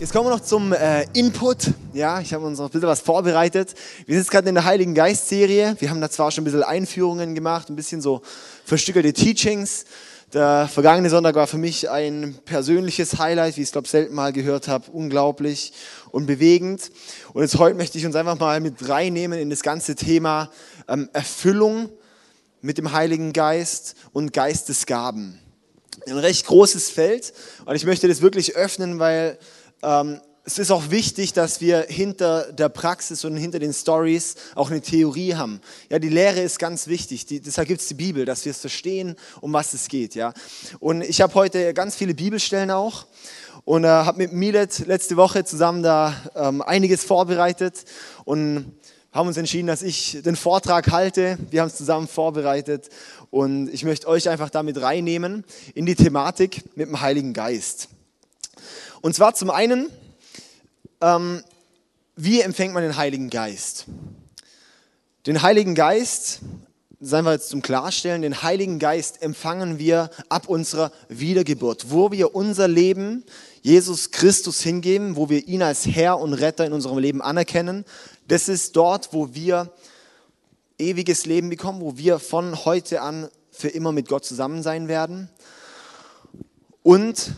Jetzt kommen wir noch zum Input. Ja, ich habe uns noch ein bisschen was vorbereitet. Wir sind jetzt gerade in der Heiligen Geist-Serie. Wir haben da zwar schon ein bisschen Einführungen gemacht, ein bisschen so verstückelte Teachings. Der vergangene Sonntag war für mich ein persönliches Highlight, wie ich es, glaube ich, selten mal gehört habe. Unglaublich und bewegend. Und jetzt heute möchte ich uns einfach mal mit reinnehmen in das ganze Thema Erfüllung mit dem Heiligen Geist und Geistesgaben. Ein recht großes Feld. Und ich möchte das wirklich öffnen, weil es ist auch wichtig, dass wir hinter der Praxis und hinter den Stories auch eine Theorie haben. Ja, die Lehre ist ganz wichtig. Deshalb gibt es die Bibel, dass wir es verstehen, um was es geht. Ja. Und ich habe heute ganz viele Bibelstellen auch und habe mit Milet letzte Woche zusammen da einiges vorbereitet und haben uns entschieden, dass ich den Vortrag halte. Wir haben es zusammen vorbereitet und ich möchte euch einfach damit reinnehmen in die Thematik mit dem Heiligen Geist. Und zwar zum einen, wie empfängt man den Heiligen Geist? Den Heiligen Geist, seien wir jetzt zum Klarstellen, den Heiligen Geist empfangen wir ab unserer Wiedergeburt, wo wir unser Leben Jesus Christus hingeben, wo wir ihn als Herr und Retter in unserem Leben anerkennen. Das ist dort, wo wir ewiges Leben bekommen, wo wir von heute an für immer mit Gott zusammen sein werden. Und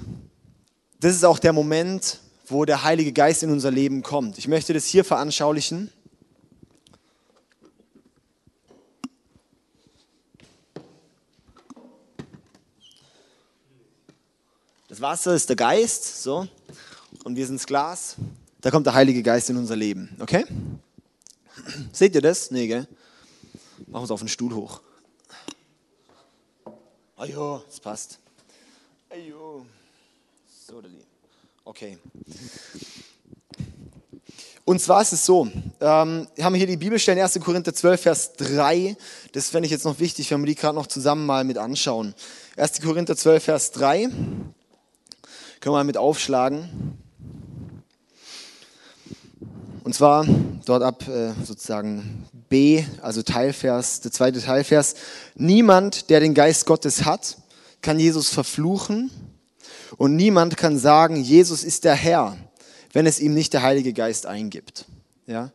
das ist auch der Moment, wo der Heilige Geist in unser Leben kommt. Ich möchte das hier veranschaulichen. Das Wasser ist der Geist, so, und wir sind das Glas. Da kommt der Heilige Geist in unser Leben, okay? Seht ihr das? Nee, gell? Machen wir es auf den Stuhl hoch. Ajo, das passt. Ajo. Okay. Und zwar ist es so, wir haben hier die Bibelstellen 1. Korinther 12, Vers 3. Das fände ich jetzt noch wichtig, wenn wir die gerade noch zusammen mal mit anschauen. 1. Korinther 12, Vers 3. Können wir mal mit aufschlagen. Und zwar dort ab sozusagen B, also Teilvers, der zweite Teilvers. Niemand, der den Geist Gottes hat, kann Jesus verfluchen. Und niemand kann sagen, Jesus ist der Herr, wenn es ihm nicht der Heilige Geist eingibt. Ja?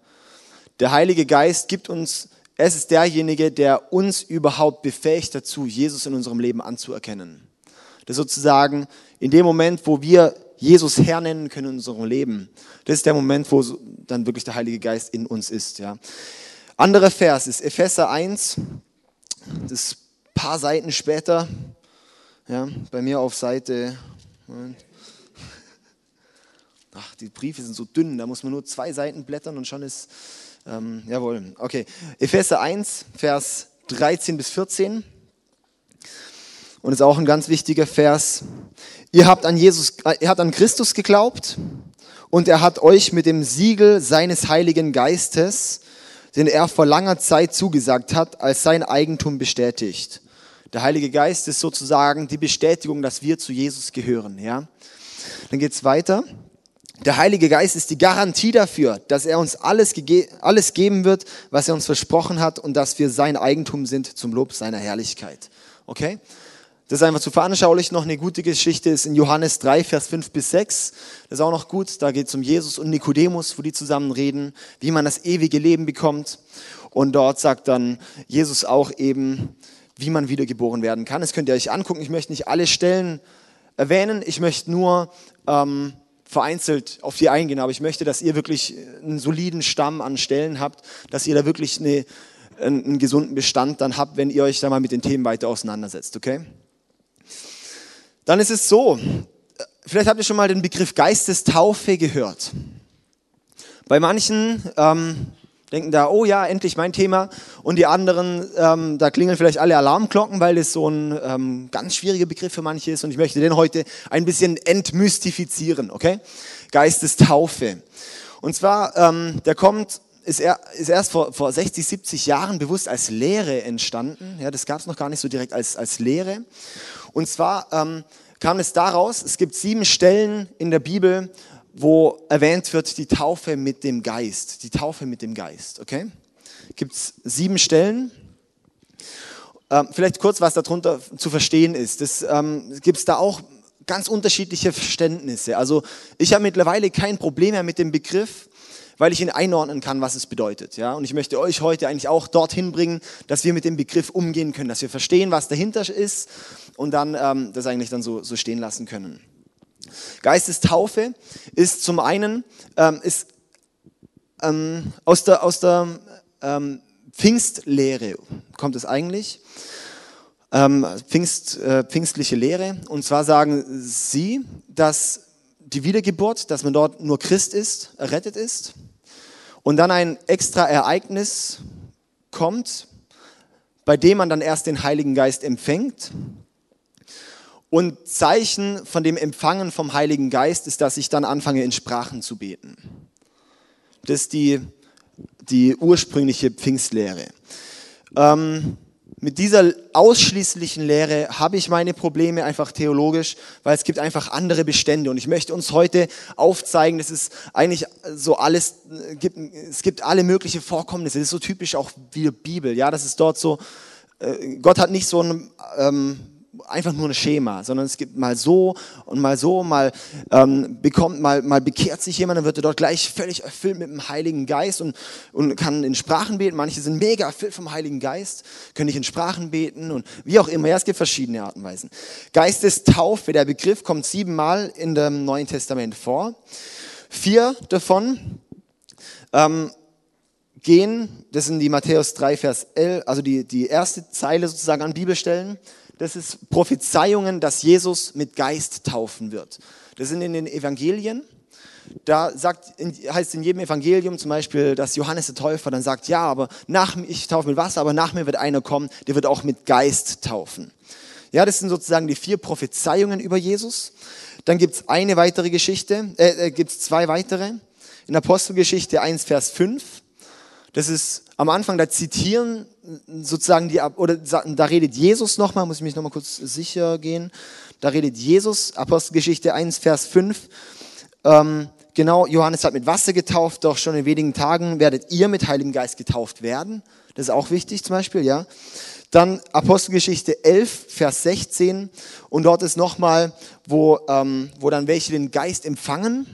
Der Heilige Geist gibt uns, es ist derjenige, der uns überhaupt befähigt dazu, Jesus in unserem Leben anzuerkennen. Das sozusagen in dem Moment, wo wir Jesus Herr nennen können in unserem Leben, das ist der Moment, wo dann wirklich der Heilige Geist in uns ist. Ja? Anderer Vers ist Epheser 1, das ist ein paar Seiten später, ja, bei mir auf Seite... Ach, die Briefe sind so dünn, da muss man nur 2 Seiten blättern und schon ist, jawohl, okay. Epheser 1, Vers 13 bis 14 und ist auch ein ganz wichtiger Vers. Ihr habt an Christus geglaubt und er hat euch mit dem Siegel seines Heiligen Geistes, den er vor langer Zeit zugesagt hat, als sein Eigentum bestätigt. Der Heilige Geist ist sozusagen die Bestätigung, dass wir zu Jesus gehören. Ja? Dann geht es weiter. Der Heilige Geist ist die Garantie dafür, dass er uns alles geben wird, was er uns versprochen hat und dass wir sein Eigentum sind zum Lob seiner Herrlichkeit. Okay? Das ist einfach zu veranschaulichen. Noch eine gute Geschichte ist in Johannes 3, Vers 5 bis 6. Das ist auch noch gut. Da geht es um Jesus und Nikodemus, wo die zusammen reden, wie man das ewige Leben bekommt. Und dort sagt dann Jesus auch eben, wie man wiedergeboren werden kann. Das könnt ihr euch angucken. Ich möchte nicht alle Stellen erwähnen. Ich möchte nur vereinzelt auf die eingehen. Aber ich möchte, dass ihr wirklich einen soliden Stamm an Stellen habt, dass ihr da wirklich einen gesunden Bestand dann habt, wenn ihr euch da mal mit den Themen weiter auseinandersetzt. Okay? Dann ist es so, vielleicht habt ihr schon mal den Begriff Geistestaufe gehört. Bei manchen... denken da, oh ja, endlich mein Thema. Und die anderen, da klingeln vielleicht alle Alarmglocken, weil das so ein ganz schwieriger Begriff für manche ist. Und ich möchte den heute ein bisschen entmystifizieren, okay? Geistestaufe. Und zwar, ist erst vor 60, 70 Jahren bewusst als Lehre entstanden. Ja, das gab es noch gar nicht so direkt als Lehre. Und zwar kam es daraus, es gibt 7 Stellen in der Bibel, wo erwähnt wird, die Taufe mit dem Geist. Die Taufe mit dem Geist, okay? Gibt es 7 Stellen. Vielleicht kurz, was darunter zu verstehen ist. Gibt es da auch ganz unterschiedliche Verständnisse. Also ich habe mittlerweile kein Problem mehr mit dem Begriff, weil ich ihn einordnen kann, was es bedeutet. Ja? Und ich möchte euch heute eigentlich auch dorthin bringen, dass wir mit dem Begriff umgehen können, dass wir verstehen, was dahinter ist und dann das eigentlich dann so stehen lassen können. Geistestaufe ist zum einen aus der Pfingstlehre kommt es eigentlich, pfingstliche Lehre. Und zwar sagen sie, dass die Wiedergeburt, dass man dort nur Christ ist, errettet ist und dann ein extra Ereignis kommt, bei dem man dann erst den Heiligen Geist empfängt. Und Zeichen von dem Empfangen vom Heiligen Geist ist, dass ich dann anfange, in Sprachen zu beten. Das ist die ursprüngliche Pfingstlehre. Mit dieser ausschließlichen Lehre habe ich meine Probleme einfach theologisch, weil es gibt einfach andere Bestände. Und ich möchte uns heute aufzeigen, dass es eigentlich so alles gibt, es gibt alle möglichen Vorkommnisse. Das ist so typisch auch wie die Bibel. Ja, das ist dort so, Gott hat nicht so ein... einfach nur ein Schema, sondern es gibt mal so und mal so, mal bekehrt sich jemand, dann wird er dort gleich völlig erfüllt mit dem Heiligen Geist und kann in Sprachen beten. Manche sind mega erfüllt vom Heiligen Geist, können nicht in Sprachen beten und wie auch immer. Ja, es gibt verschiedene Arten und Weisen. Geistestaufe, der Begriff kommt 7-mal in dem Neuen Testament vor. 4 davon gehen, das sind die Matthäus 3, Vers 11, also die erste Zeile sozusagen an Bibelstellen. Das ist Prophezeiungen, dass Jesus mit Geist taufen wird. Das sind in den Evangelien. Da heißt in jedem Evangelium zum Beispiel, dass Johannes der Täufer dann sagt, ja, aber ich taufe mit Wasser, aber nach mir wird einer kommen, der wird auch mit Geist taufen. Ja, das sind sozusagen die 4 Prophezeiungen über Jesus. Dann gibt es eine weitere Geschichte, gibt es 2 weitere. In Apostelgeschichte 1, Vers 5. Das ist am Anfang, da zitieren sozusagen da redet Jesus nochmal, muss ich mich nochmal kurz sicher gehen. Da redet Jesus, Apostelgeschichte 1, Vers 5. Genau, Johannes hat mit Wasser getauft, doch schon in wenigen Tagen werdet ihr mit Heiligem Geist getauft werden. Das ist auch wichtig zum Beispiel, ja. Dann Apostelgeschichte 11, Vers 16. Und dort ist nochmal, wo dann welche den Geist empfangen.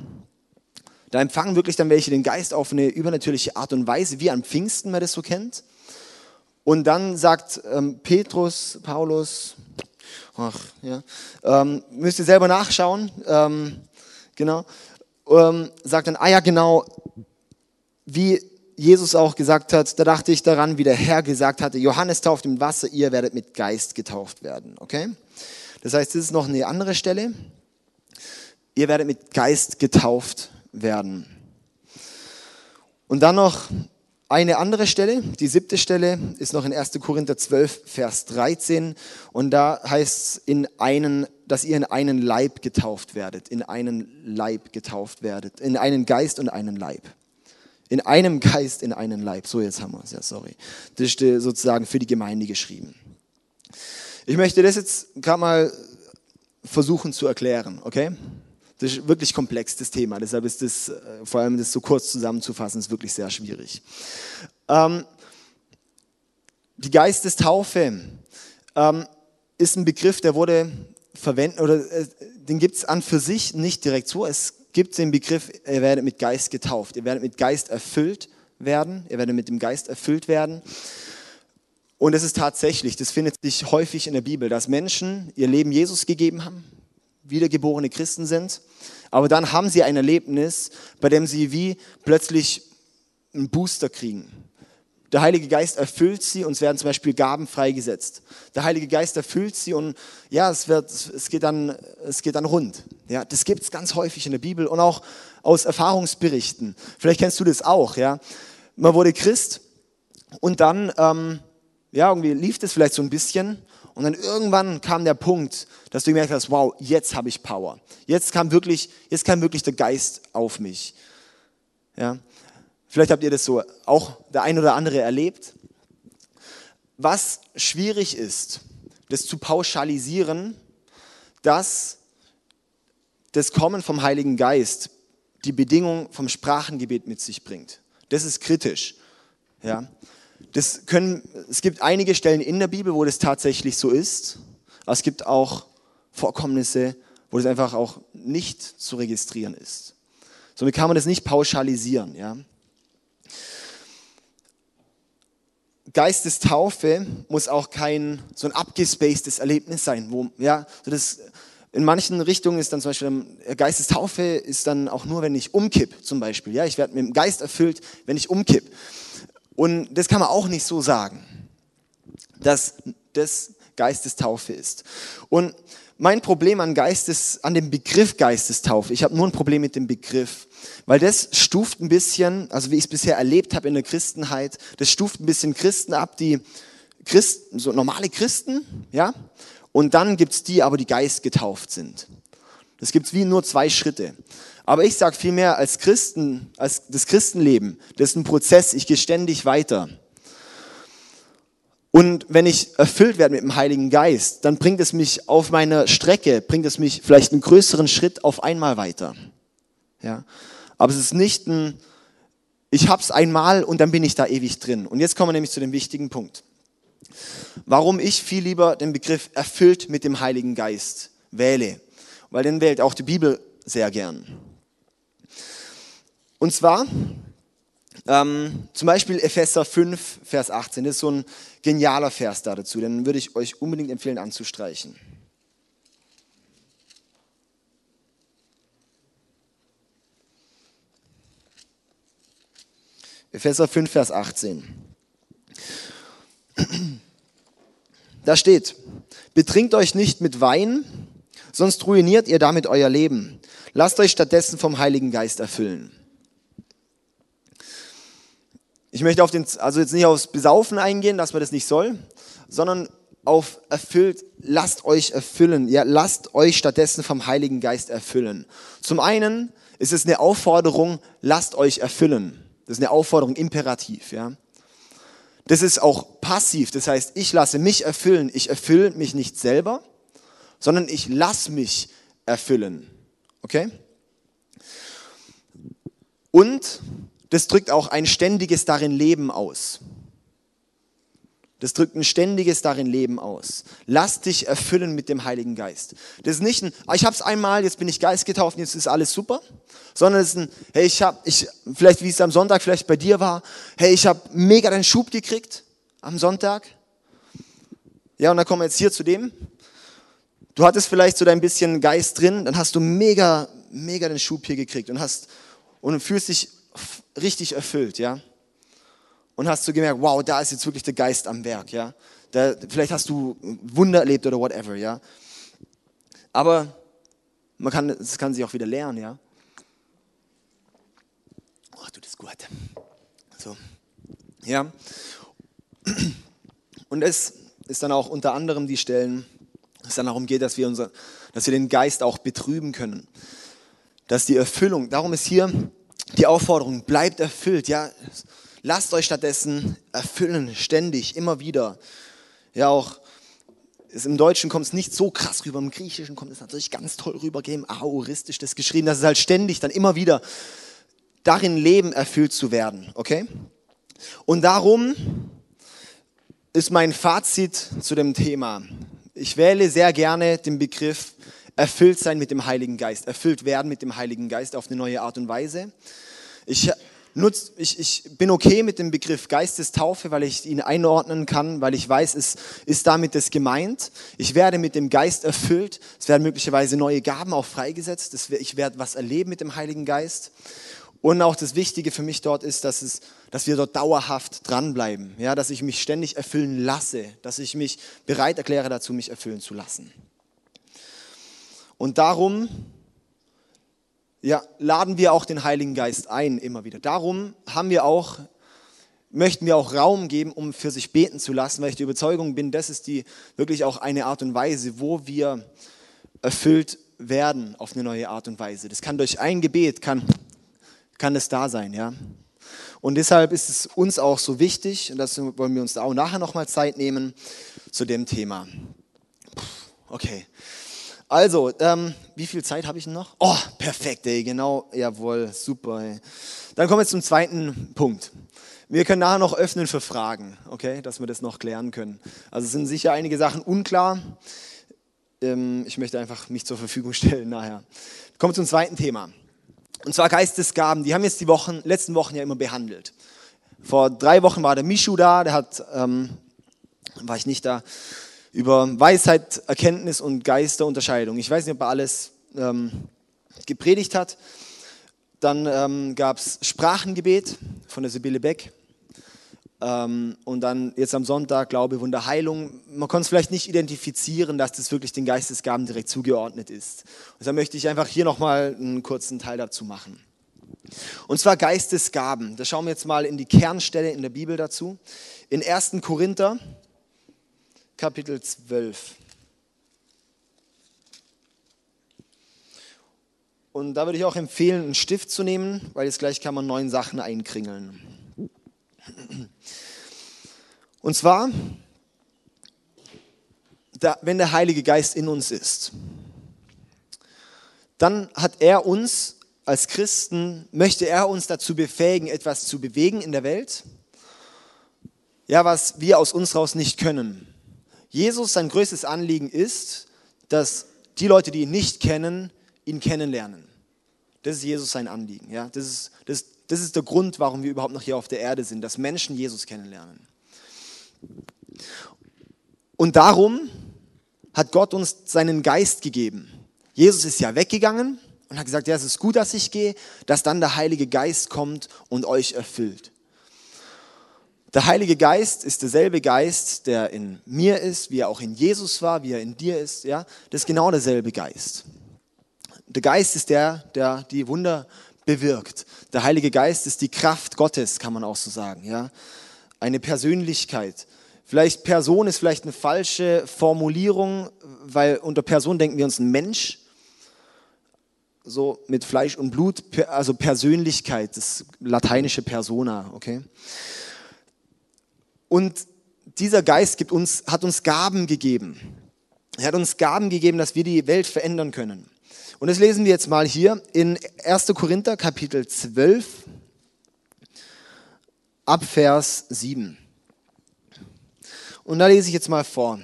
Da empfangen wirklich dann welche den Geist auf eine übernatürliche Art und Weise, wie an Pfingsten, man das so kennt. Und dann sagt Paulus, müsst ihr selber nachschauen, sagt dann, wie Jesus auch gesagt hat, da dachte ich daran, wie der Herr gesagt hatte, Johannes tauft im Wasser, ihr werdet mit Geist getauft werden, okay? Das heißt, das ist noch eine andere Stelle. Ihr werdet mit Geist getauft werden. Und dann noch eine andere Stelle, die 7. Stelle, ist noch in 1. Korinther 12, Vers 13. Und da heißt es, dass ihr in einen Leib getauft werdet. In einen Leib getauft werdet. In einen Geist und einen Leib. In einem Geist, in einen Leib. So, jetzt haben wir es. Ja, sorry. Das ist sozusagen für die Gemeinde geschrieben. Ich möchte das jetzt gerade mal versuchen zu erklären, okay? Das ist wirklich komplex, das Thema. Deshalb ist das, vor allem das so kurz zusammenzufassen, ist wirklich sehr schwierig. Die Geistestaufe ist ein Begriff, der wurde verwendet, den gibt es an für sich nicht direkt so. Es gibt den Begriff, ihr werdet mit Geist getauft, ihr werdet mit Geist erfüllt werden, ihr werdet mit dem Geist erfüllt werden. Und es ist tatsächlich, das findet sich häufig in der Bibel, dass Menschen ihr Leben Jesus gegeben haben, wiedergeborene Christen sind, aber dann haben sie ein Erlebnis, bei dem sie wie plötzlich einen Booster kriegen. Der Heilige Geist erfüllt sie und es werden zum Beispiel Gaben freigesetzt. Der Heilige Geist erfüllt sie und ja, es geht dann rund. Ja, das gibt es ganz häufig in der Bibel und auch aus Erfahrungsberichten. Vielleicht kennst du das auch. Ja, man wurde Christ und dann irgendwie lief das vielleicht so ein bisschen. Und dann irgendwann kam der Punkt, dass du gemerkt hast, wow, jetzt habe ich Power. Jetzt kam wirklich der Geist auf mich. Ja? Vielleicht habt ihr das so auch der ein oder andere erlebt. Was schwierig ist, das zu pauschalisieren, dass das Kommen vom Heiligen Geist die Bedingung vom Sprachengebet mit sich bringt. Das ist kritisch. Ja? Es gibt einige Stellen in der Bibel, wo das tatsächlich so ist, aber es gibt auch Vorkommnisse, wo das einfach auch nicht zu registrieren ist. Somit kann man das nicht pauschalisieren. Ja? Geistestaufe muss auch kein so ein abgespacedes Erlebnis sein. Wo, ja, so das, in manchen Richtungen ist dann zum Beispiel, Geistestaufe ist dann auch nur, wenn ich umkipp zum Beispiel. Ja? Ich werde mit dem Geist erfüllt, wenn ich umkipp. Und das kann man auch nicht so sagen, dass das Geistestaufe ist. Und mein Problem an dem Begriff Geistestaufe, ich habe nur ein Problem mit dem Begriff, weil das stuft ein bisschen, also wie ich es bisher erlebt habe in der Christenheit, das stuft ein bisschen Christen ab, die Christen, so normale Christen, ja, und dann gibt es die, aber die geistgetauft sind. Das gibt es wie nur zwei Schritte. Aber ich sage vielmehr, als das Christenleben, das ist ein Prozess, ich gehe ständig weiter. Und wenn ich erfüllt werde mit dem Heiligen Geist, dann bringt es mich auf meiner Strecke, bringt es mich vielleicht einen größeren Schritt auf einmal weiter. Ja? Aber es ist nicht ich hab's einmal und dann bin ich da ewig drin. Und jetzt kommen wir nämlich zu dem wichtigen Punkt. Warum ich viel lieber den Begriff erfüllt mit dem Heiligen Geist wähle. Weil den wählt auch die Bibel sehr gern. Und zwar zum Beispiel Epheser 5, Vers 18. Das ist so ein genialer Vers dazu. Den würde ich euch unbedingt empfehlen anzustreichen. Epheser 5, Vers 18. Da steht: Betrinkt euch nicht mit Wein, sonst ruiniert ihr damit euer Leben. Lasst euch stattdessen vom Heiligen Geist erfüllen. Ich möchte also jetzt nicht aufs Besaufen eingehen, dass man das nicht soll, sondern auf erfüllt, lasst euch erfüllen. Ja, lasst euch stattdessen vom Heiligen Geist erfüllen. Zum einen ist es eine Aufforderung, lasst euch erfüllen. Das ist eine Aufforderung, imperativ. Ja. Das ist auch passiv, das heißt, ich lasse mich erfüllen. Ich erfülle mich nicht selber, sondern ich lasse mich erfüllen. Okay? Und das drückt auch ein ständiges darin Leben aus. Das drückt ein ständiges darin Leben aus. Lass dich erfüllen mit dem Heiligen Geist. Das ist nicht ich habe es einmal, jetzt bin ich geistgetauft, jetzt ist alles super, sondern es ist hey, vielleicht wie es am Sonntag vielleicht bei dir war, hey, ich habe mega den Schub gekriegt am Sonntag. Ja, und dann kommen wir jetzt hier zu dem. Du hattest vielleicht so dein bisschen Geist drin, dann hast du mega, mega den Schub hier gekriegt und fühlst dich richtig erfüllt, ja. Und hast du gemerkt, wow, da ist jetzt wirklich der Geist am Werk, ja. Da, vielleicht hast du Wunder erlebt oder whatever, ja. Aber das kann sich auch wieder lernen, ja. Ach, tut es gut. So, ja. Und es ist dann auch unter anderem die Stellen, es dann darum geht, dass wir den Geist auch betrüben können. Dass die Erfüllung, darum ist hier die Aufforderung, bleibt erfüllt, ja, lasst euch stattdessen erfüllen, ständig, immer wieder. Ja, auch im Deutschen kommt es nicht so krass rüber, im Griechischen kommt es natürlich ganz toll rüber, im aoristisch das geschrieben, dass es halt ständig dann immer wieder darin leben, erfüllt zu werden, okay? Und darum ist mein Fazit zu dem Thema. Ich wähle sehr gerne den Begriff erfüllt sein mit dem Heiligen Geist, erfüllt werden mit dem Heiligen Geist auf eine neue Art und Weise. Ich bin okay mit dem Begriff Geistestaufe, weil ich ihn einordnen kann, weil ich weiß, es ist damit das gemeint. Ich werde mit dem Geist erfüllt, es werden möglicherweise neue Gaben auch freigesetzt, ich werde was erleben mit dem Heiligen Geist. Und auch das Wichtige für mich dort ist, dass wir dort dauerhaft dranbleiben, ja, dass ich mich ständig erfüllen lasse, dass ich mich bereit erkläre dazu, mich erfüllen zu lassen. Und darum ja, laden wir auch den Heiligen Geist ein, immer wieder. Darum möchten wir auch Raum geben, um für sich beten zu lassen, weil ich der Überzeugung bin, das ist wirklich auch eine Art und Weise, wo wir erfüllt werden auf eine neue Art und Weise. Das kann durch ein Gebet, kann das da sein, ja. Und deshalb ist es uns auch so wichtig, und dazu wollen wir uns da auch nachher nochmal Zeit nehmen, zu dem Thema. Okay. Also, wie viel Zeit habe ich noch? Oh, perfekt, ey, genau, jawohl, super. Ey. Dann kommen wir zum zweiten Punkt. Wir können nachher noch öffnen für Fragen, okay, dass wir das noch klären können. Also es sind sicher einige Sachen unklar. ich möchte einfach mich zur Verfügung stellen nachher. Kommen wir zum zweiten Thema. Und zwar Geistesgaben. Die haben jetzt die letzten Wochen ja immer behandelt. Vor 3 Wochen war der Mishu da, der hat, war ich nicht da, über Weisheit, Erkenntnis und Geisterunterscheidung. Ich weiß nicht, ob er alles gepredigt hat. Dann gab es Sprachengebet von der Sibylle Beck. Und dann jetzt am Sonntag, Glaube, Wunder, Heilung. Man konnte es vielleicht nicht identifizieren, dass das wirklich den Geistesgaben direkt zugeordnet ist. Und da möchte ich einfach hier nochmal einen kurzen Teil dazu machen. Und zwar Geistesgaben. Da schauen wir jetzt mal in die Kernstelle in der Bibel dazu. In 1. Korinther, Kapitel 12. Und da würde ich auch empfehlen, einen Stift zu nehmen, weil jetzt gleich kann man 9 Sachen einkringeln. Und zwar, wenn der Heilige Geist in uns ist, dann hat er uns als Christen, möchte er uns dazu befähigen, etwas zu bewegen in der Welt, ja, was wir aus uns raus nicht können. Jesus, sein größtes Anliegen ist, dass die Leute, die ihn nicht kennen, ihn kennenlernen. Das ist Jesus sein Anliegen. Ja? Das ist der Grund, warum wir überhaupt noch hier auf der Erde sind, dass Menschen Jesus kennenlernen. Und darum hat Gott uns seinen Geist gegeben. Jesus ist ja weggegangen und hat gesagt, ja, es ist gut, dass ich gehe, dass dann der Heilige Geist kommt und euch erfüllt. Der Heilige Geist ist derselbe Geist, der in mir ist, wie er auch in Jesus war, wie er in dir ist. Ja? Das ist genau derselbe Geist. Der Geist ist der die Wunder bewirkt. Der Heilige Geist ist die Kraft Gottes, kann man auch so sagen. Ja? Eine Persönlichkeit. Vielleicht Person ist vielleicht eine falsche Formulierung, weil unter Person denken wir uns ein Mensch, so mit Fleisch und Blut, also Persönlichkeit, das lateinische Persona. Okay? Und dieser Geist hat uns Gaben gegeben. Er hat uns Gaben gegeben, dass wir die Welt verändern können. Und das lesen wir jetzt mal hier in 1. Korinther, Kapitel 12, ab Vers 7. Und da lese ich jetzt mal vor.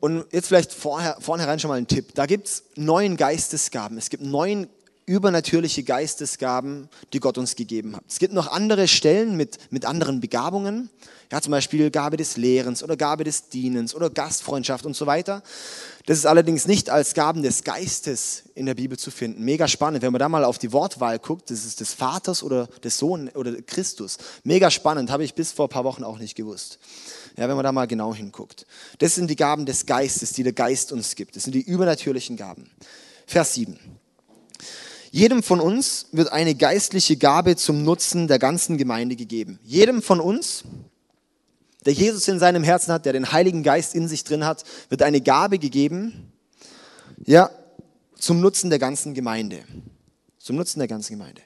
Und jetzt vielleicht vornherein schon mal ein Tipp. Da gibt es 9 Geistesgaben. Es gibt 9 übernatürliche Geistesgaben, die Gott uns gegeben hat. Es gibt noch andere Stellen mit anderen Begabungen. Ja, zum Beispiel Gabe des Lehrens oder Gabe des Dienens oder Gastfreundschaft und so weiter. Das ist allerdings nicht als Gaben des Geistes in der Bibel zu finden. Mega spannend, wenn man da mal auf die Wortwahl guckt, das ist des Vaters oder des Sohnes oder Christus. Mega spannend, habe ich bis vor ein paar Wochen auch nicht gewusst. Ja, wenn man da mal genau hinguckt. Das sind die Gaben des Geistes, die der Geist uns gibt. Das sind die übernatürlichen Gaben. Vers 7. Jedem von uns wird eine geistliche Gabe zum Nutzen der ganzen Gemeinde gegeben. Jedem von uns, der Jesus in seinem Herzen hat, der den Heiligen Geist in sich drin hat, wird eine Gabe gegeben, ja, zum Nutzen der ganzen Gemeinde. Zum Nutzen der ganzen Gemeinde.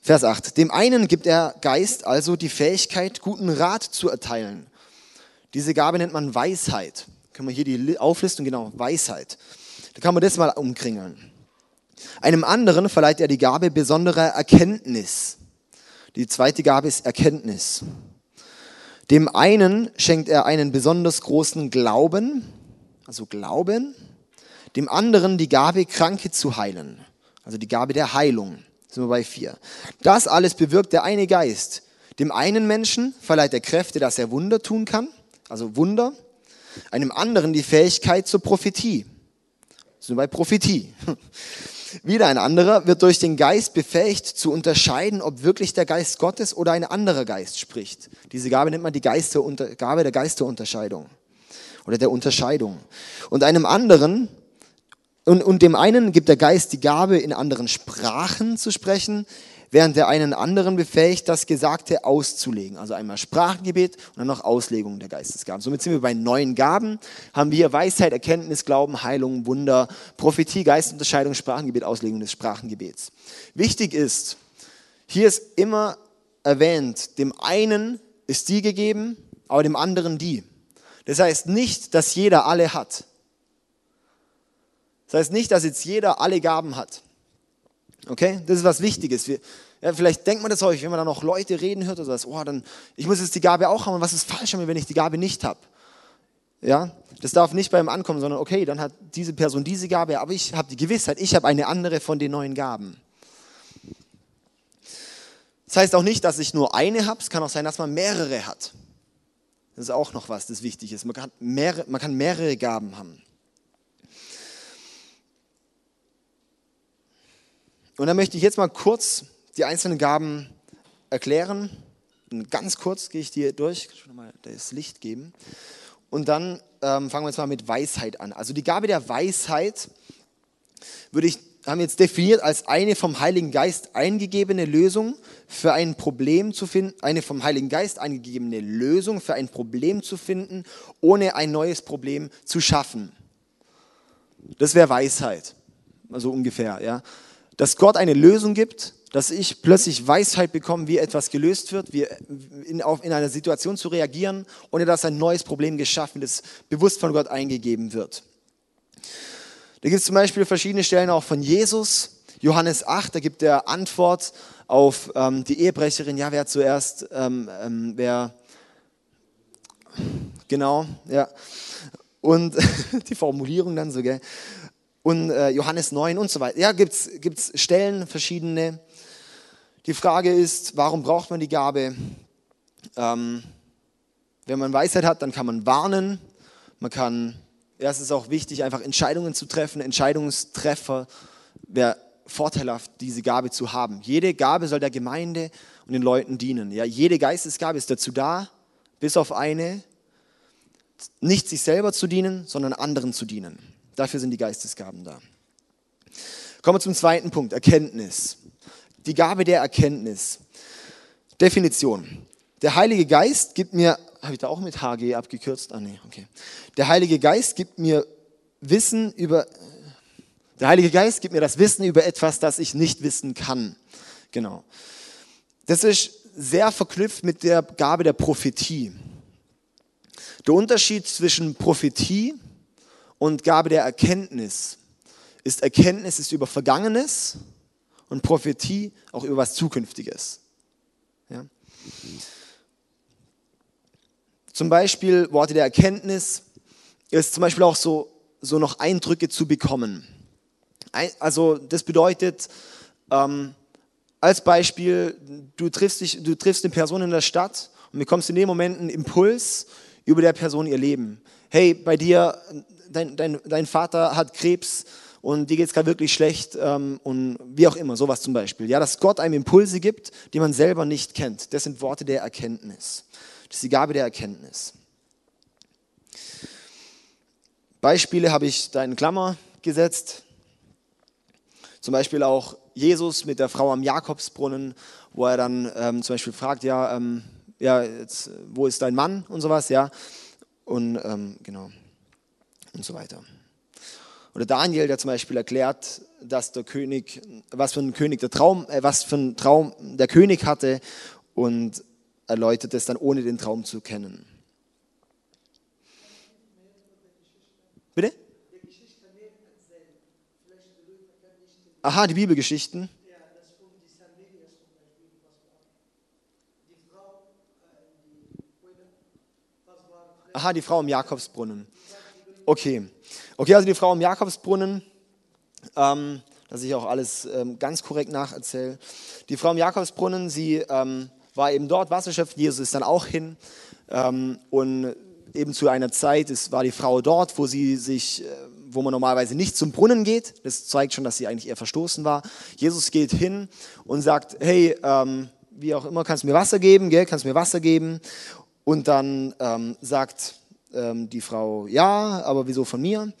Vers 8. Dem einen gibt der Geist also die Fähigkeit, guten Rat zu erteilen. Diese Gabe nennt man Weisheit. Können wir hier die Auflistung, genau, Weisheit. Da kann man das mal umkringeln. Einem anderen verleiht er die Gabe besonderer Erkenntnis. Die zweite Gabe ist Erkenntnis. Dem einen schenkt er einen besonders großen Glauben, also Glauben. Dem anderen die Gabe, Kranke zu heilen, also die Gabe der Heilung. Jetzt sind wir bei 4. Das alles bewirkt der eine Geist. Dem einen Menschen verleiht er Kräfte, dass er Wunder tun kann, also Wunder. Einem anderen die Fähigkeit zur Prophetie. Jetzt sind wir bei Prophetie. Wieder ein anderer wird durch den Geist befähigt zu unterscheiden, ob wirklich der Geist Gottes oder ein anderer Geist spricht. Diese Gabe nennt man die Gabe der Geisterunterscheidung oder der Unterscheidung. Und einem anderen, und dem einen gibt der Geist die Gabe, in anderen Sprachen zu sprechen, während der einen anderen befähigt, das Gesagte auszulegen. Also einmal Sprachengebet und dann noch Auslegung der Geistesgaben. Somit sind wir bei 9 Gaben. Haben wir hier Weisheit, Erkenntnis, Glauben, Heilung, Wunder, Prophetie, Geistunterscheidung, Sprachengebet, Auslegung des Sprachengebets. Wichtig ist, hier ist immer erwähnt, dem einen ist die gegeben, aber dem anderen die. Das heißt nicht, dass jeder alle hat. Das heißt nicht, dass jetzt jeder alle Gaben hat. Okay, das ist was Wichtiges. Vielleicht denkt man das häufig, wenn man dann noch Leute reden hört oder so, ich muss jetzt die Gabe auch haben und was ist falsch an mir, wenn ich die Gabe nicht habe? Ja? Das darf nicht bei ihm ankommen, sondern okay, dann hat diese Person diese Gabe, aber ich habe die Gewissheit, ich habe eine andere von den neuen Gaben. Das heißt auch nicht, dass ich nur eine habe, es kann auch sein, dass man mehrere hat. Das ist auch noch was, das wichtig ist. Man kann mehrere Gaben haben. Und dann möchte ich jetzt mal kurz die einzelnen Gaben erklären. Und ganz kurz gehe ich die durch, ich kann mal das Licht geben. Und dann fangen wir jetzt mal mit Weisheit an. Also die Gabe der Weisheit haben wir jetzt definiert als eine vom Heiligen Geist eingegebene Lösung für ein Problem zu finden, ohne ein neues Problem zu schaffen. Das wäre Weisheit, also ungefähr, ja. Dass Gott eine Lösung gibt, dass ich plötzlich Weisheit bekomme, wie etwas gelöst wird, wie in einer Situation zu reagieren, ohne dass ein neues Problem geschaffen ist, bewusst von Gott eingegeben wird. Da gibt es zum Beispiel verschiedene Stellen auch von Jesus. Johannes 8, da gibt er Antwort auf die Ehebrecherin. Ja, wer zuerst. Und die Formulierung dann so, gell. Und Johannes 9 und so weiter. Ja, gibt's Stellen, verschiedene. Die Frage ist, warum braucht man die Gabe? Wenn man Weisheit hat, dann kann man warnen, man kann... Ja, es ist auch wichtig, einfach Entscheidungen zu treffen. Entscheidungstreffer wäre vorteilhaft, diese Gabe zu haben. Jede Gabe soll der Gemeinde und den Leuten dienen. Ja, jede Geistesgabe ist dazu da, bis auf eine, nicht sich selber zu dienen, sondern anderen zu dienen. Dafür sind die Geistesgaben da. Kommen wir zum zweiten Punkt, Erkenntnis. Die Gabe der Erkenntnis. Definition. Der Heilige Geist gibt mir... Habe ich da auch mit HG abgekürzt? Ah, nee, okay. Der Heilige Geist gibt mir das Wissen über etwas, das ich nicht wissen kann. Genau. Das ist sehr verknüpft mit der Gabe der Prophetie. Der Unterschied zwischen Prophetie und Gabe der Erkenntnis ist, Erkenntnis ist über Vergangenes und Prophetie auch über was Zukünftiges. Ja. Zum Beispiel Worte der Erkenntnis ist zum Beispiel auch so noch Eindrücke zu bekommen. Also das bedeutet, als Beispiel, du triffst eine Person in der Stadt und bekommst in dem Moment einen Impuls über der Person ihr Leben. Hey, bei dir, dein Vater hat Krebs und dir geht es gerade wirklich schlecht und wie auch immer, sowas zum Beispiel. Ja, dass Gott einem Impulse gibt, die man selber nicht kennt. Das sind Worte der Erkenntnis. Das ist die Gabe der Erkenntnis. Beispiele habe ich da in Klammer gesetzt. Zum Beispiel auch Jesus mit der Frau am Jakobsbrunnen, wo er dann zum Beispiel fragt, jetzt, wo ist dein Mann und sowas, ja. Und genau, und so weiter. Oder Daniel, der zum Beispiel erklärt, dass der König, was für einen Traum der König hatte und erläutert es dann, ohne den Traum zu kennen. Bitte? Aha, die Bibelgeschichten. Aha, die Frau im Jakobsbrunnen. Okay, also die Frau im Jakobsbrunnen, dass ich auch alles ganz korrekt nacherzähle. Die Frau im Jakobsbrunnen, sie... war eben dort Wasserschöpfen, Jesus ist dann auch hin und eben zu einer Zeit war die Frau dort, wo man normalerweise nicht zum Brunnen geht, das zeigt schon, dass sie eigentlich eher verstoßen war. Jesus geht hin und sagt, hey, wie auch immer, kannst du mir Wasser geben, gell? Und dann sagt die Frau, ja, aber wieso von mir?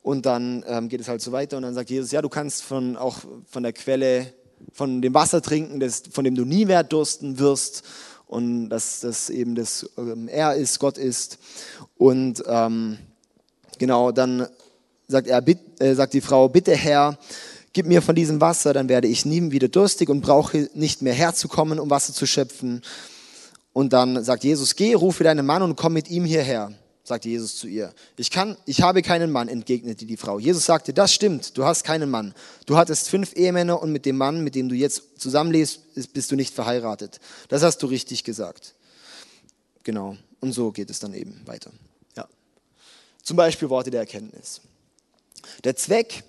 Und dann geht es halt so weiter und dann sagt Jesus, ja, du kannst auch von der Quelle von dem Wasser trinken, von dem du nie mehr dursten wirst und dass das eben er ist, Gott ist. Und genau, dann sagt die Frau, bitte Herr, gib mir von diesem Wasser, dann werde ich nie wieder durstig und brauche nicht mehr herzukommen, um Wasser zu schöpfen. Und dann sagt Jesus, geh, rufe deinen Mann und komm mit ihm hierher, sagte Jesus zu ihr. Ich habe keinen Mann, entgegnete die Frau. Jesus sagte, das stimmt, du hast keinen Mann. Du hattest 5 Ehemänner und mit dem Mann, mit dem du jetzt zusammenlebst, bist du nicht verheiratet. Das hast du richtig gesagt. Genau, und so geht es dann eben weiter. Ja. Zum Beispiel Worte der Erkenntnis. Der Zweck,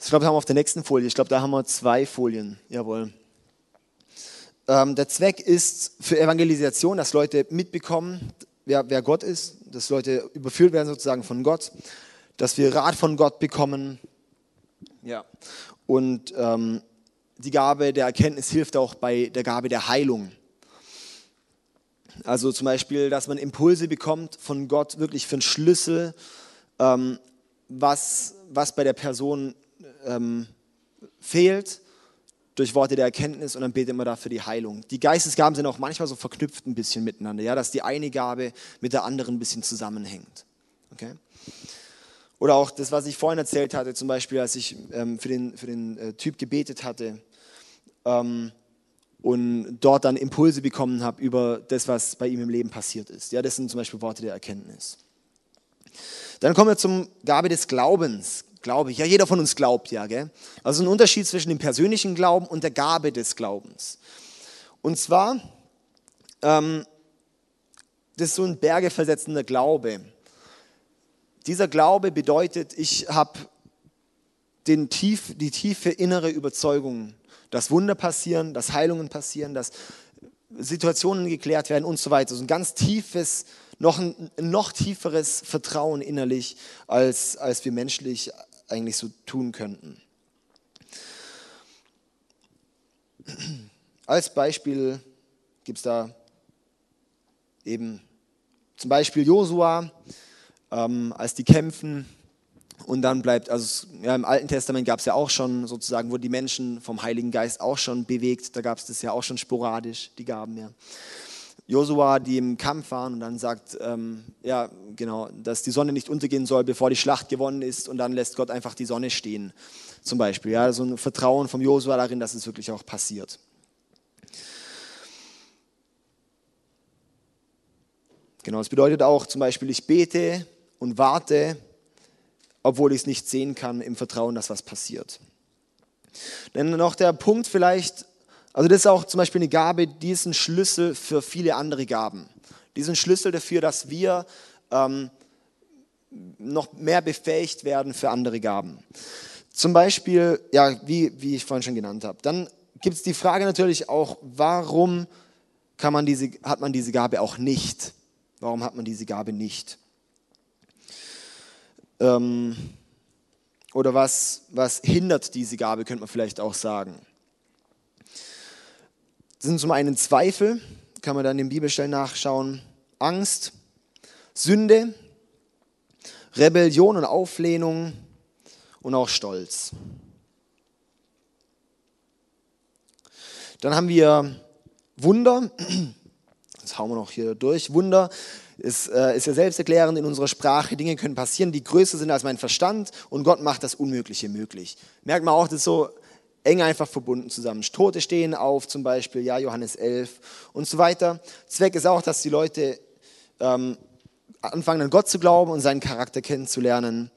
ich glaube, das haben wir auf der nächsten Folie. Ich glaube, da haben wir 2 Folien. Jawohl. Der Zweck ist für Evangelisation, dass Leute mitbekommen, wer Gott ist, dass Leute überführt werden sozusagen von Gott, dass wir Rat von Gott bekommen. Ja. Und die Gabe der Erkenntnis hilft auch bei der Gabe der Heilung. Also zum Beispiel, dass man Impulse bekommt von Gott, wirklich für einen Schlüssel, was bei der Person fehlt, durch Worte der Erkenntnis, und dann beten wir dafür die Heilung. Die Geistesgaben sind auch manchmal so verknüpft ein bisschen miteinander, ja, dass die eine Gabe mit der anderen ein bisschen zusammenhängt. Okay? Oder auch das, was ich vorhin erzählt hatte, zum Beispiel, als ich für den Typ gebetet hatte und dort dann Impulse bekommen habe über das, was bei ihm im Leben passiert ist. Ja, das sind zum Beispiel Worte der Erkenntnis. Dann kommen wir zum Gabe des Glaubens. Glaube ich. Ja, jeder von uns glaubt, ja, gell? Also ein Unterschied zwischen dem persönlichen Glauben und der Gabe des Glaubens. Und zwar, das ist so ein bergeversetzender Glaube. Dieser Glaube bedeutet, ich habe die tiefe innere Überzeugung, dass Wunder passieren, dass Heilungen passieren, dass Situationen geklärt werden und so weiter. So ein ganz tiefes, noch tieferes Vertrauen innerlich, als wir menschlich eigentlich so tun könnten. Als Beispiel gibt es da eben zum Beispiel Josua, als die kämpfen und dann bleibt, also ja, im Alten Testament gab es ja auch schon sozusagen, wurden die Menschen vom Heiligen Geist auch schon bewegt, da gab es das ja auch schon sporadisch, die Gaben, ja. Josua, die im Kampf waren und dann sagt, ja genau, dass die Sonne nicht untergehen soll, bevor die Schlacht gewonnen ist, und dann lässt Gott einfach die Sonne stehen, zum Beispiel. Ja, so ein Vertrauen vom Josua darin, dass es wirklich auch passiert. Genau, das bedeutet auch zum Beispiel, ich bete und warte, obwohl ich es nicht sehen kann, im Vertrauen, dass was passiert. Dann noch der Punkt vielleicht, also das ist auch zum Beispiel eine Gabe, die ist ein Schlüssel für viele andere Gaben. Die ist ein Schlüssel dafür, dass wir noch mehr befähigt werden für andere Gaben. Zum Beispiel, ja, wie ich vorhin schon genannt habe. Dann gibt es die Frage natürlich auch, warum hat man diese Gabe auch nicht? Warum hat man diese Gabe nicht? Oder was hindert diese Gabe, könnte man vielleicht auch sagen. Das sind zum einen Zweifel, kann man dann in den Bibelstellen nachschauen, Angst, Sünde, Rebellion und Auflehnung und auch Stolz. Dann haben wir Wunder, das hauen wir noch hier durch, Wunder ist ja selbsterklärend in unserer Sprache, Dinge können passieren, die größer sind als mein Verstand, und Gott macht das Unmögliche möglich. Merkt man auch, das ist so eng einfach verbunden zusammen. Tote stehen auf, zum Beispiel, ja, Johannes 11 und so weiter. Zweck ist auch, dass die Leute anfangen, an Gott zu glauben und seinen Charakter kennenzulernen.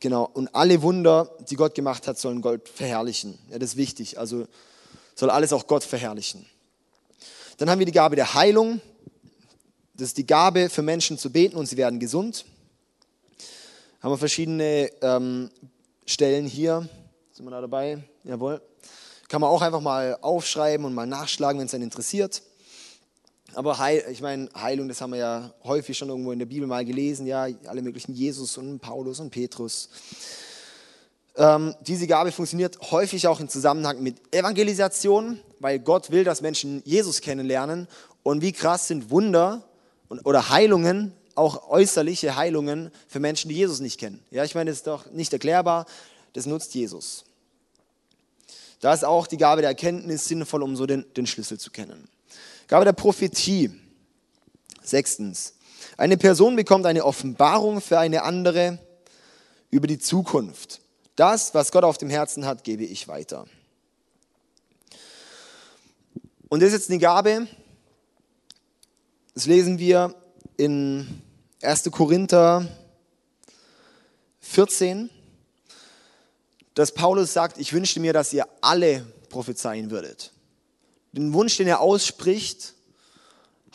Genau, und alle Wunder, die Gott gemacht hat, sollen Gott verherrlichen. Ja, das ist wichtig, also soll alles auch Gott verherrlichen. Dann haben wir die Gabe der Heilung. Das ist die Gabe, für Menschen zu beten und sie werden gesund. Haben wir verschiedene Stellen hier. Sind wir da dabei? Jawohl. Kann man auch einfach mal aufschreiben und mal nachschlagen, wenn es einen interessiert. Aber ich meine, Heilung, das haben wir ja häufig schon irgendwo in der Bibel mal gelesen. Ja, alle möglichen Jesus und Paulus und Petrus. Diese Gabe funktioniert häufig auch im Zusammenhang mit Evangelisation, weil Gott will, dass Menschen Jesus kennenlernen. Und wie krass sind Wunder oder Heilungen, auch äußerliche Heilungen für Menschen, die Jesus nicht kennen. Ja, ich meine, das ist doch nicht erklärbar. Das nutzt Jesus. Da ist auch die Gabe der Erkenntnis sinnvoll, um so den Schlüssel zu kennen. Gabe der Prophetie. 6. Eine Person bekommt eine Offenbarung für eine andere über die Zukunft. Das, was Gott auf dem Herzen hat, gebe ich weiter. Und das ist jetzt eine Gabe, das lesen wir in 1. Korinther 14. Dass Paulus sagt, ich wünschte mir, dass ihr alle prophezeien würdet. Den Wunsch, den er ausspricht,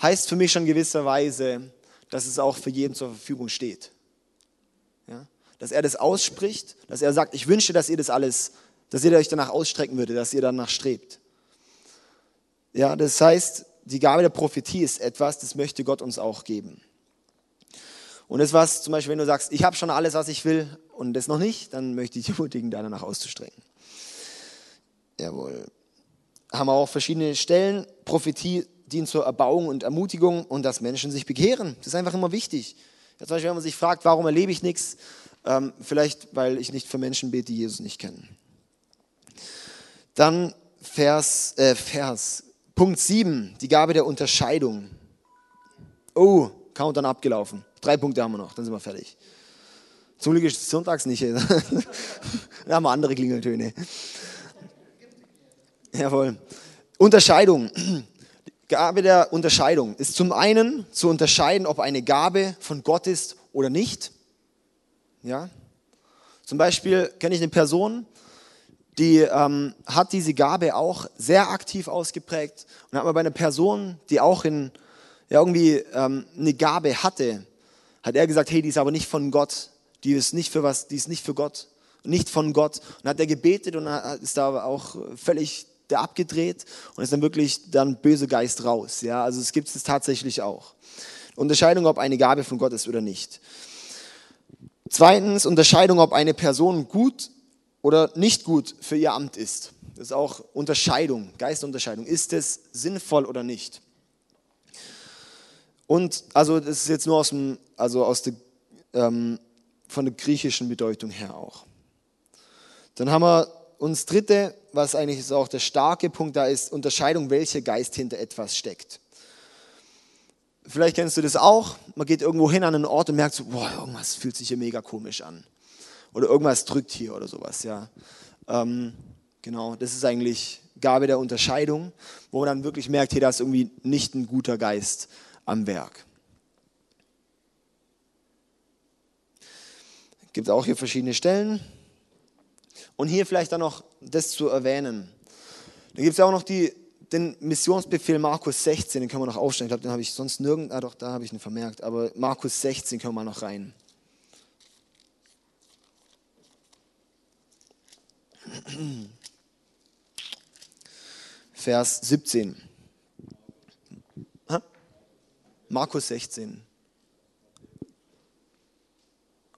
heißt für mich schon gewisserweise, dass es auch für jeden zur Verfügung steht. Ja? Dass er das ausspricht, dass er sagt, ich wünsche, dass ihr das alles, dass ihr euch danach ausstrecken würdet, dass ihr danach strebt. Ja, das heißt, die Gabe der Prophetie ist etwas, das möchte Gott uns auch geben. Und das was zum Beispiel, wenn du sagst, ich habe schon alles, was ich will und das noch nicht, dann möchte ich dich ermutigen, da danach auszustrecken. Jawohl. Haben wir auch verschiedene Stellen. Prophetie dient zur Erbauung und Ermutigung und dass Menschen sich bekehren. Das ist einfach immer wichtig. Ja, zum Beispiel, wenn man sich fragt, warum erlebe ich nichts? Vielleicht, weil ich nicht für Menschen bete, die Jesus nicht kennen. Dann Punkt 7, die Gabe der Unterscheidung. Oh, Countdown abgelaufen. 3 Punkte haben wir noch, dann sind wir fertig. Zum Glück ist es sonntags nicht. Da haben wir andere Klingeltöne. Jawohl. Unterscheidung. Die Gabe der Unterscheidung ist zum einen zu unterscheiden, ob eine Gabe von Gott ist oder nicht. Ja? Zum Beispiel kenne ich eine Person, die hat diese Gabe auch sehr aktiv ausgeprägt. Und hat man bei einer Person, die auch eine Gabe hatte, hat er gesagt, hey, die ist aber nicht von Gott. Die ist nicht für Gott. Nicht von Gott. Und hat er gebetet und ist da auch völlig abgedreht und ist dann wirklich böse Geist raus. Ja? Also es gibt es tatsächlich auch. Unterscheidung, ob eine Gabe von Gott ist oder nicht. Zweitens, Unterscheidung, ob eine Person gut oder nicht gut für ihr Amt ist. Das ist auch Unterscheidung, Geistunterscheidung. Ist es sinnvoll oder nicht? Und also das ist jetzt nur von der griechischen Bedeutung her auch. Dann haben wir uns dritte, was eigentlich ist auch der starke Punkt da ist, Unterscheidung, welcher Geist hinter etwas steckt. Vielleicht kennst du das auch. Man geht irgendwo hin an einen Ort und merkt so, boah, irgendwas fühlt sich hier mega komisch an. Oder irgendwas drückt hier oder sowas, ja. Genau, das ist eigentlich Gabe der Unterscheidung, wo man dann wirklich merkt, hier, da ist irgendwie nicht ein guter Geist am Werk. Es gibt auch hier verschiedene Stellen. Und hier vielleicht dann noch das zu erwähnen. Dann gibt es ja auch noch den Missionsbefehl Markus 16, den können wir noch aufstellen. Ich glaube, den habe ich sonst nirgends, da habe ich ihn vermerkt. Aber Markus 16 können wir noch rein. Vers 17. Markus 16.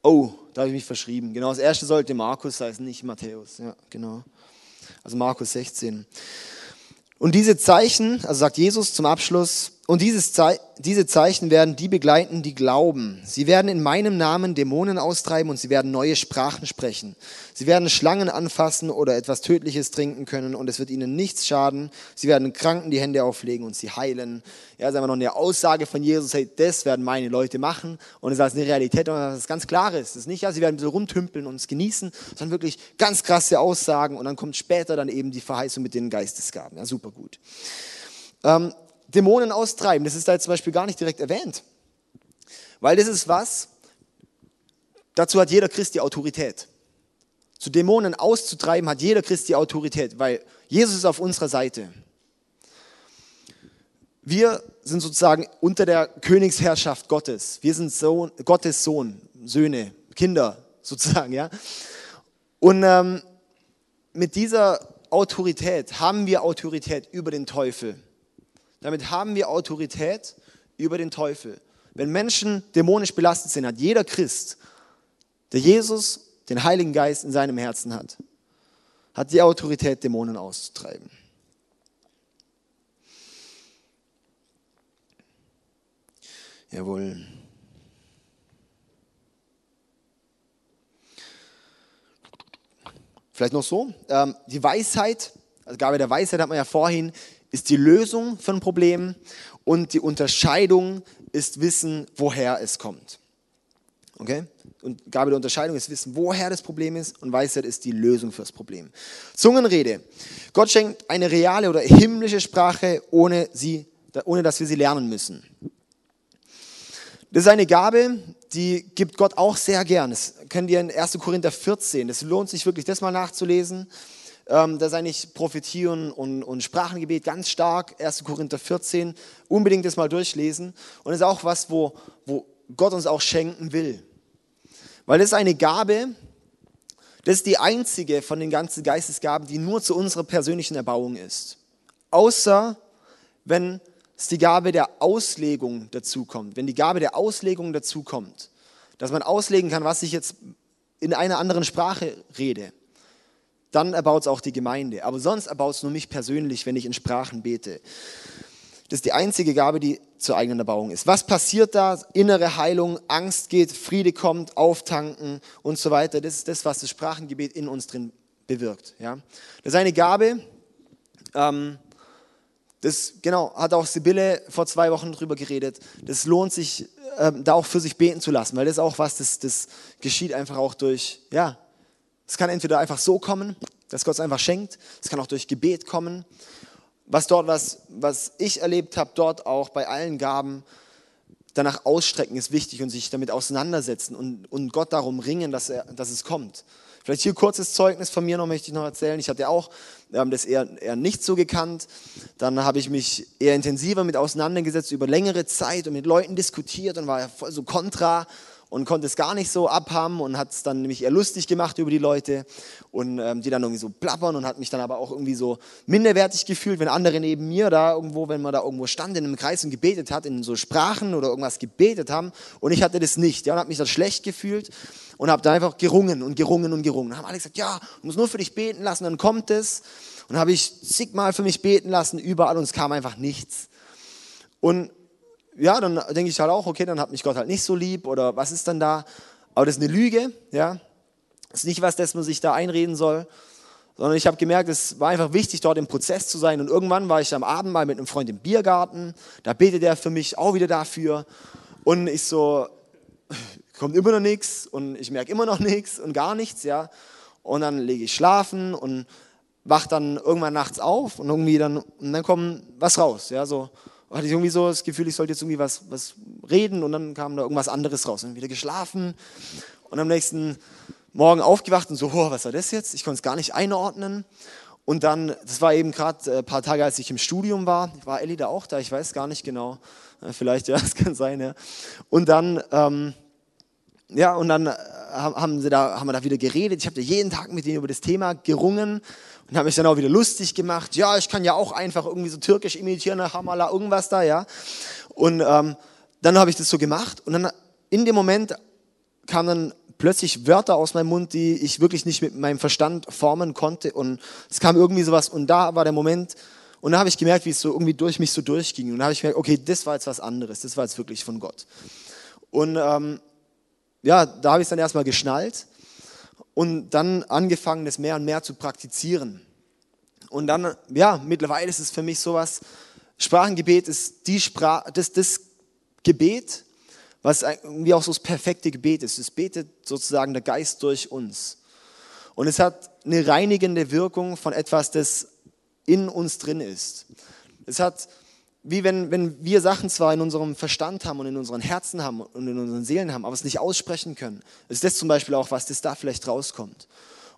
Oh, da habe ich mich verschrieben. Genau, das erste sollte Markus heißen, nicht Matthäus. Ja, genau. Also Markus 16. Und diese Zeichen, also sagt Jesus zum Abschluss, und diese Zeichen werden die begleiten, die glauben. Sie werden in meinem Namen Dämonen austreiben und sie werden neue Sprachen sprechen. Sie werden Schlangen anfassen oder etwas Tödliches trinken können und es wird ihnen nichts schaden. Sie werden Kranken die Hände auflegen und sie heilen. Ja, das ist einfach noch eine Aussage von Jesus, hey, das werden meine Leute machen. Und es ist eine Realität, und das ist ganz klar ist. Das ist nicht, ja, sie werden so rumtümpeln und es genießen, sondern wirklich ganz krasse Aussagen. Und dann kommt später dann eben die Verheißung mit den Geistesgaben. Ja, super gut. Dämonen austreiben, das ist da jetzt zum Beispiel gar nicht direkt erwähnt. Weil das ist was, dazu hat jeder Christ die Autorität. Zu Dämonen auszutreiben hat jeder Christ die Autorität, weil Jesus ist auf unserer Seite. Wir sind sozusagen unter der Königsherrschaft Gottes. Wir sind Gottes Sohn, Söhne, Kinder sozusagen. Ja? Und mit dieser Autorität haben wir Autorität über den Teufel. Damit haben wir Autorität über den Teufel. Wenn Menschen dämonisch belastet sind, hat jeder Christ, der Jesus, den Heiligen Geist in seinem Herzen hat, hat die Autorität, Dämonen auszutreiben. Jawohl. Vielleicht noch so, die Weisheit, also Gabe der Weisheit hat man ja vorhin, ist die Lösung von Problemen und die Unterscheidung ist Wissen, woher es kommt. Okay? Und Gabe der Unterscheidung ist Wissen, woher das Problem ist, und Weisheit ist die Lösung fürs Problem. Zungenrede. Gott schenkt eine reale oder himmlische Sprache, ohne dass wir sie lernen müssen. Das ist eine Gabe, die gibt Gott auch sehr gern. Das könnt ihr in 1. Korinther 14, das lohnt sich wirklich, das mal nachzulesen. Da ist eigentlich Prophetie und Sprachengebet ganz stark, 1. Korinther 14, unbedingt das mal durchlesen. Und das ist auch was, wo Gott uns auch schenken will. Weil das ist eine Gabe, das ist die einzige von den ganzen Geistesgaben, die nur zu unserer persönlichen Erbauung ist. Außer wenn es die Gabe der Auslegung dazukommt. Wenn die Gabe der Auslegung dazukommt, dass man auslegen kann, was ich jetzt in einer anderen Sprache rede, dann erbaut es auch die Gemeinde. Aber sonst erbaut es nur mich persönlich, wenn ich in Sprachen bete. Das ist die einzige Gabe, die zur eigenen Erbauung ist. Was passiert da? Innere Heilung, Angst geht, Friede kommt, Auftanken und so weiter. Das ist das, was das Sprachengebet in uns drin bewirkt. Ja? Das ist eine Gabe, das genau hat auch Sibylle vor 2 Wochen drüber geredet. Das lohnt sich, da auch für sich beten zu lassen, weil das ist auch was, das geschieht einfach auch durch, ja, es kann entweder einfach so kommen, dass Gott es einfach schenkt, es kann auch durch Gebet kommen. Was ich erlebt habe, dort auch bei allen Gaben, danach ausstrecken ist wichtig und sich damit auseinandersetzen und Gott darum ringen, dass es kommt. Vielleicht hier kurzes Zeugnis von mir noch, möchte ich noch erzählen. Ich hatte auch das eher nicht so gekannt. Dann habe ich mich eher intensiver mit auseinandergesetzt über längere Zeit und mit Leuten diskutiert und war voll so kontra und konnte es gar nicht so abhaben und hat es dann nämlich eher lustig gemacht über die Leute und die dann irgendwie so plappern und hat mich dann aber auch irgendwie so minderwertig gefühlt, wenn andere neben mir da irgendwo, wenn man da irgendwo stand in einem Kreis und gebetet hat, in so Sprachen oder irgendwas gebetet haben und ich hatte das nicht, ja, und habe mich dann schlecht gefühlt und habe dann einfach gerungen. Dann haben alle gesagt, ja, du musst nur für dich beten lassen, dann kommt es, und habe ich zigmal für mich beten lassen, überall, und es kam einfach nichts. Und ja, dann denke ich halt auch, okay, dann hat mich Gott halt nicht so lieb oder was ist dann da? Aber das ist eine Lüge, ja. Das ist nicht was, das man sich da einreden soll, sondern ich habe gemerkt, es war einfach wichtig, dort im Prozess zu sein. Und irgendwann war ich am Abend mal mit einem Freund im Biergarten, da betet er für mich auch wieder dafür. Und ich so, kommt immer noch nichts und ich merke immer noch nichts und gar nichts, ja. Und dann lege ich schlafen und wach dann irgendwann nachts auf und irgendwie dann, und dann kommt was raus, ja, so. Hatte ich irgendwie so das Gefühl, ich sollte jetzt irgendwie was reden, und dann kam da irgendwas anderes raus. Und dann wieder geschlafen und am nächsten Morgen aufgewacht und so, oh, was war das jetzt? Ich konnte es gar nicht einordnen. Und dann, das war eben gerade ein paar Tage, als ich im Studium war. War Elli da auch da? Ich weiß gar nicht genau. Vielleicht, ja, das kann sein, ja. Und dann, haben wir da wieder geredet. Ich habe da jeden Tag mit denen über das Thema gerungen und habe mich dann auch wieder lustig gemacht. Ja, ich kann ja auch einfach irgendwie so türkisch imitieren, Hamala, irgendwas da, ja. Und dann habe ich das so gemacht und dann in dem Moment kamen dann plötzlich Wörter aus meinem Mund, die ich wirklich nicht mit meinem Verstand formen konnte, und es kam irgendwie sowas, und da war der Moment, und dann habe ich gemerkt, wie es so irgendwie durch mich so durchging, und dann habe ich gemerkt, okay, das war jetzt was anderes, das war jetzt wirklich von Gott. Und ja, da habe ich es dann erstmal geschnallt und dann angefangen, das mehr und mehr zu praktizieren. Und dann, ja, mittlerweile ist es für mich sowas, Sprachengebet ist das Gebet, was irgendwie auch so das perfekte Gebet ist. Es betet sozusagen der Geist durch uns. Und es hat eine reinigende Wirkung von etwas, das in uns drin ist. Es hat, wie wenn wir Sachen zwar in unserem Verstand haben und in unseren Herzen haben und in unseren Seelen haben, aber es nicht aussprechen können. Ist das zum Beispiel auch was, das da vielleicht rauskommt.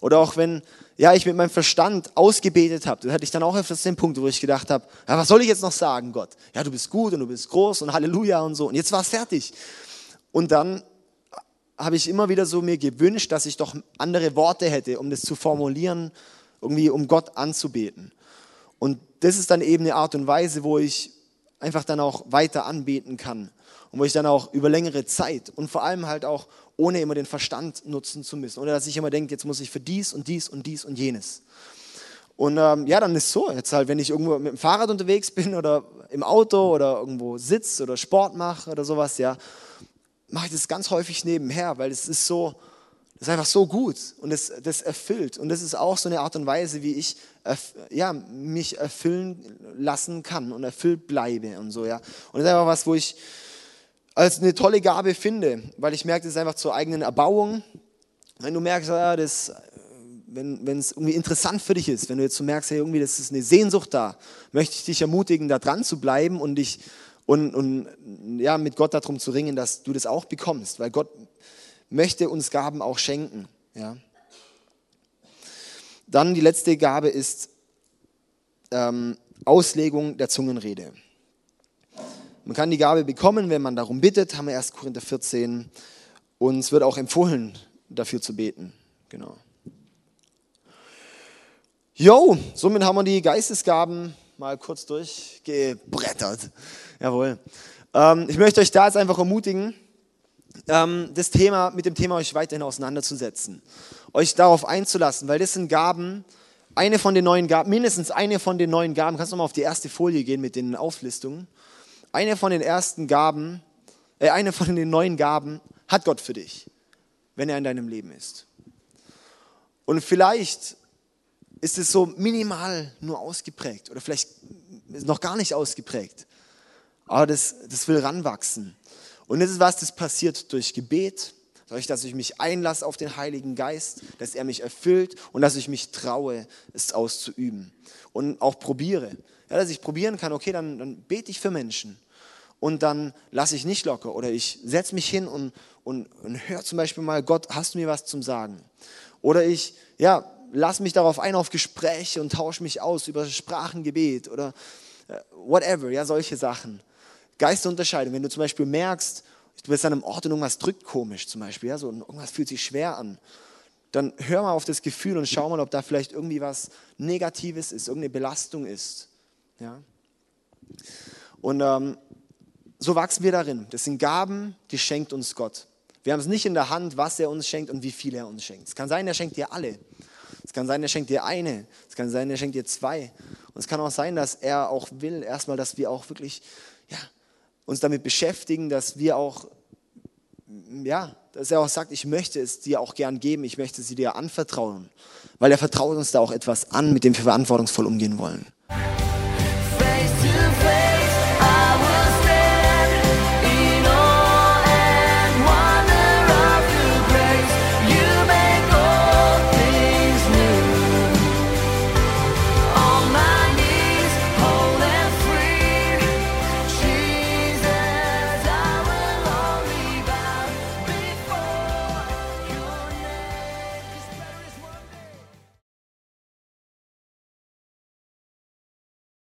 Oder auch wenn, ja, ich mit meinem Verstand ausgebetet habe, da hatte ich dann auch öfters den Punkt, wo ich gedacht habe, ja, was soll ich jetzt noch sagen, Gott? Ja, du bist gut und du bist groß und Halleluja und so. Und jetzt war es fertig. Und dann habe ich immer wieder so mir gewünscht, dass ich doch andere Worte hätte, um das zu formulieren, irgendwie um Gott anzubeten. Und das ist dann eben eine Art und Weise, wo ich einfach dann auch weiter anbeten kann und wo ich dann auch über längere Zeit und vor allem halt auch ohne immer den Verstand nutzen zu müssen, ohne dass ich immer denke, jetzt muss ich für dies und dies und dies und jenes. Und ja, dann ist es so, jetzt halt, wenn ich irgendwo mit dem Fahrrad unterwegs bin oder im Auto oder irgendwo sitze oder Sport mache oder sowas, ja, mache ich das ganz häufig nebenher, weil es ist so, das ist einfach so gut und das erfüllt. Und das ist auch so eine Art und Weise, wie ich mich erfüllen lassen kann und erfüllt bleibe und so. Ja. Und das ist einfach was, wo ich als eine tolle Gabe finde, weil ich merke, das ist einfach zur eigenen Erbauung. Wenn du merkst, ja, wenn es irgendwie interessant für dich ist, wenn du jetzt so merkst, hey, irgendwie, das ist eine Sehnsucht da, möchte ich dich ermutigen, da dran zu bleiben und dich und mit Gott darum zu ringen, dass du das auch bekommst, weil Gott möchte uns Gaben auch schenken. Ja. Dann die letzte Gabe ist Auslegung der Zungenrede. Man kann die Gabe bekommen, wenn man darum bittet, haben wir 1. Korinther 14. Und es wird auch empfohlen, dafür zu beten. Genau. Jo, somit haben wir die Geistesgaben mal kurz durchgebrettert. Jawohl. Ich möchte euch da jetzt einfach ermutigen, mit dem Thema euch weiterhin auseinanderzusetzen. Euch darauf einzulassen, weil das sind Gaben, eine von den neuen Gaben, mindestens eine von den neuen Gaben. Kannst du nochmal auf die erste Folie gehen mit den Auflistungen? Eine von den neuen Gaben hat Gott für dich, wenn er in deinem Leben ist. Und vielleicht ist es so minimal nur ausgeprägt oder vielleicht noch gar nicht ausgeprägt. Aber das will ranwachsen. Und das ist was, das passiert durch Gebet, dadurch, dass ich mich einlasse auf den Heiligen Geist, dass er mich erfüllt und dass ich mich traue, es auszuüben. Und auch probiere. Ja, dass ich probieren kann, okay, dann bete ich für Menschen. Und dann lasse ich nicht locker. Oder ich setze mich hin und höre zum Beispiel mal, Gott, hast du mir was zum Sagen? Oder ich, lass mich darauf ein, auf Gespräche und tausche mich aus über Sprachengebet oder whatever, ja, solche Sachen. Geisterunterscheidung, wenn du zum Beispiel merkst, du bist an einem Ort und irgendwas drückt komisch zum Beispiel, ja, so, und irgendwas fühlt sich schwer an, dann hör mal auf das Gefühl und schau mal, ob da vielleicht irgendwie was Negatives ist, irgendeine Belastung ist. Ja? Und so wachsen wir darin. Das sind Gaben, die schenkt uns Gott. Wir haben es nicht in der Hand, was er uns schenkt und wie viel er uns schenkt. Es kann sein, er schenkt dir alle. Es kann sein, er schenkt dir eine. Es kann sein, er schenkt dir zwei. Und es kann auch sein, dass er auch will, erstmal, dass wir auch wirklich uns damit beschäftigen, dass wir auch, dass er auch sagt, ich möchte es dir auch gern geben, ich möchte sie dir anvertrauen. Weil er vertraut uns da auch etwas an, mit dem wir verantwortungsvoll umgehen wollen.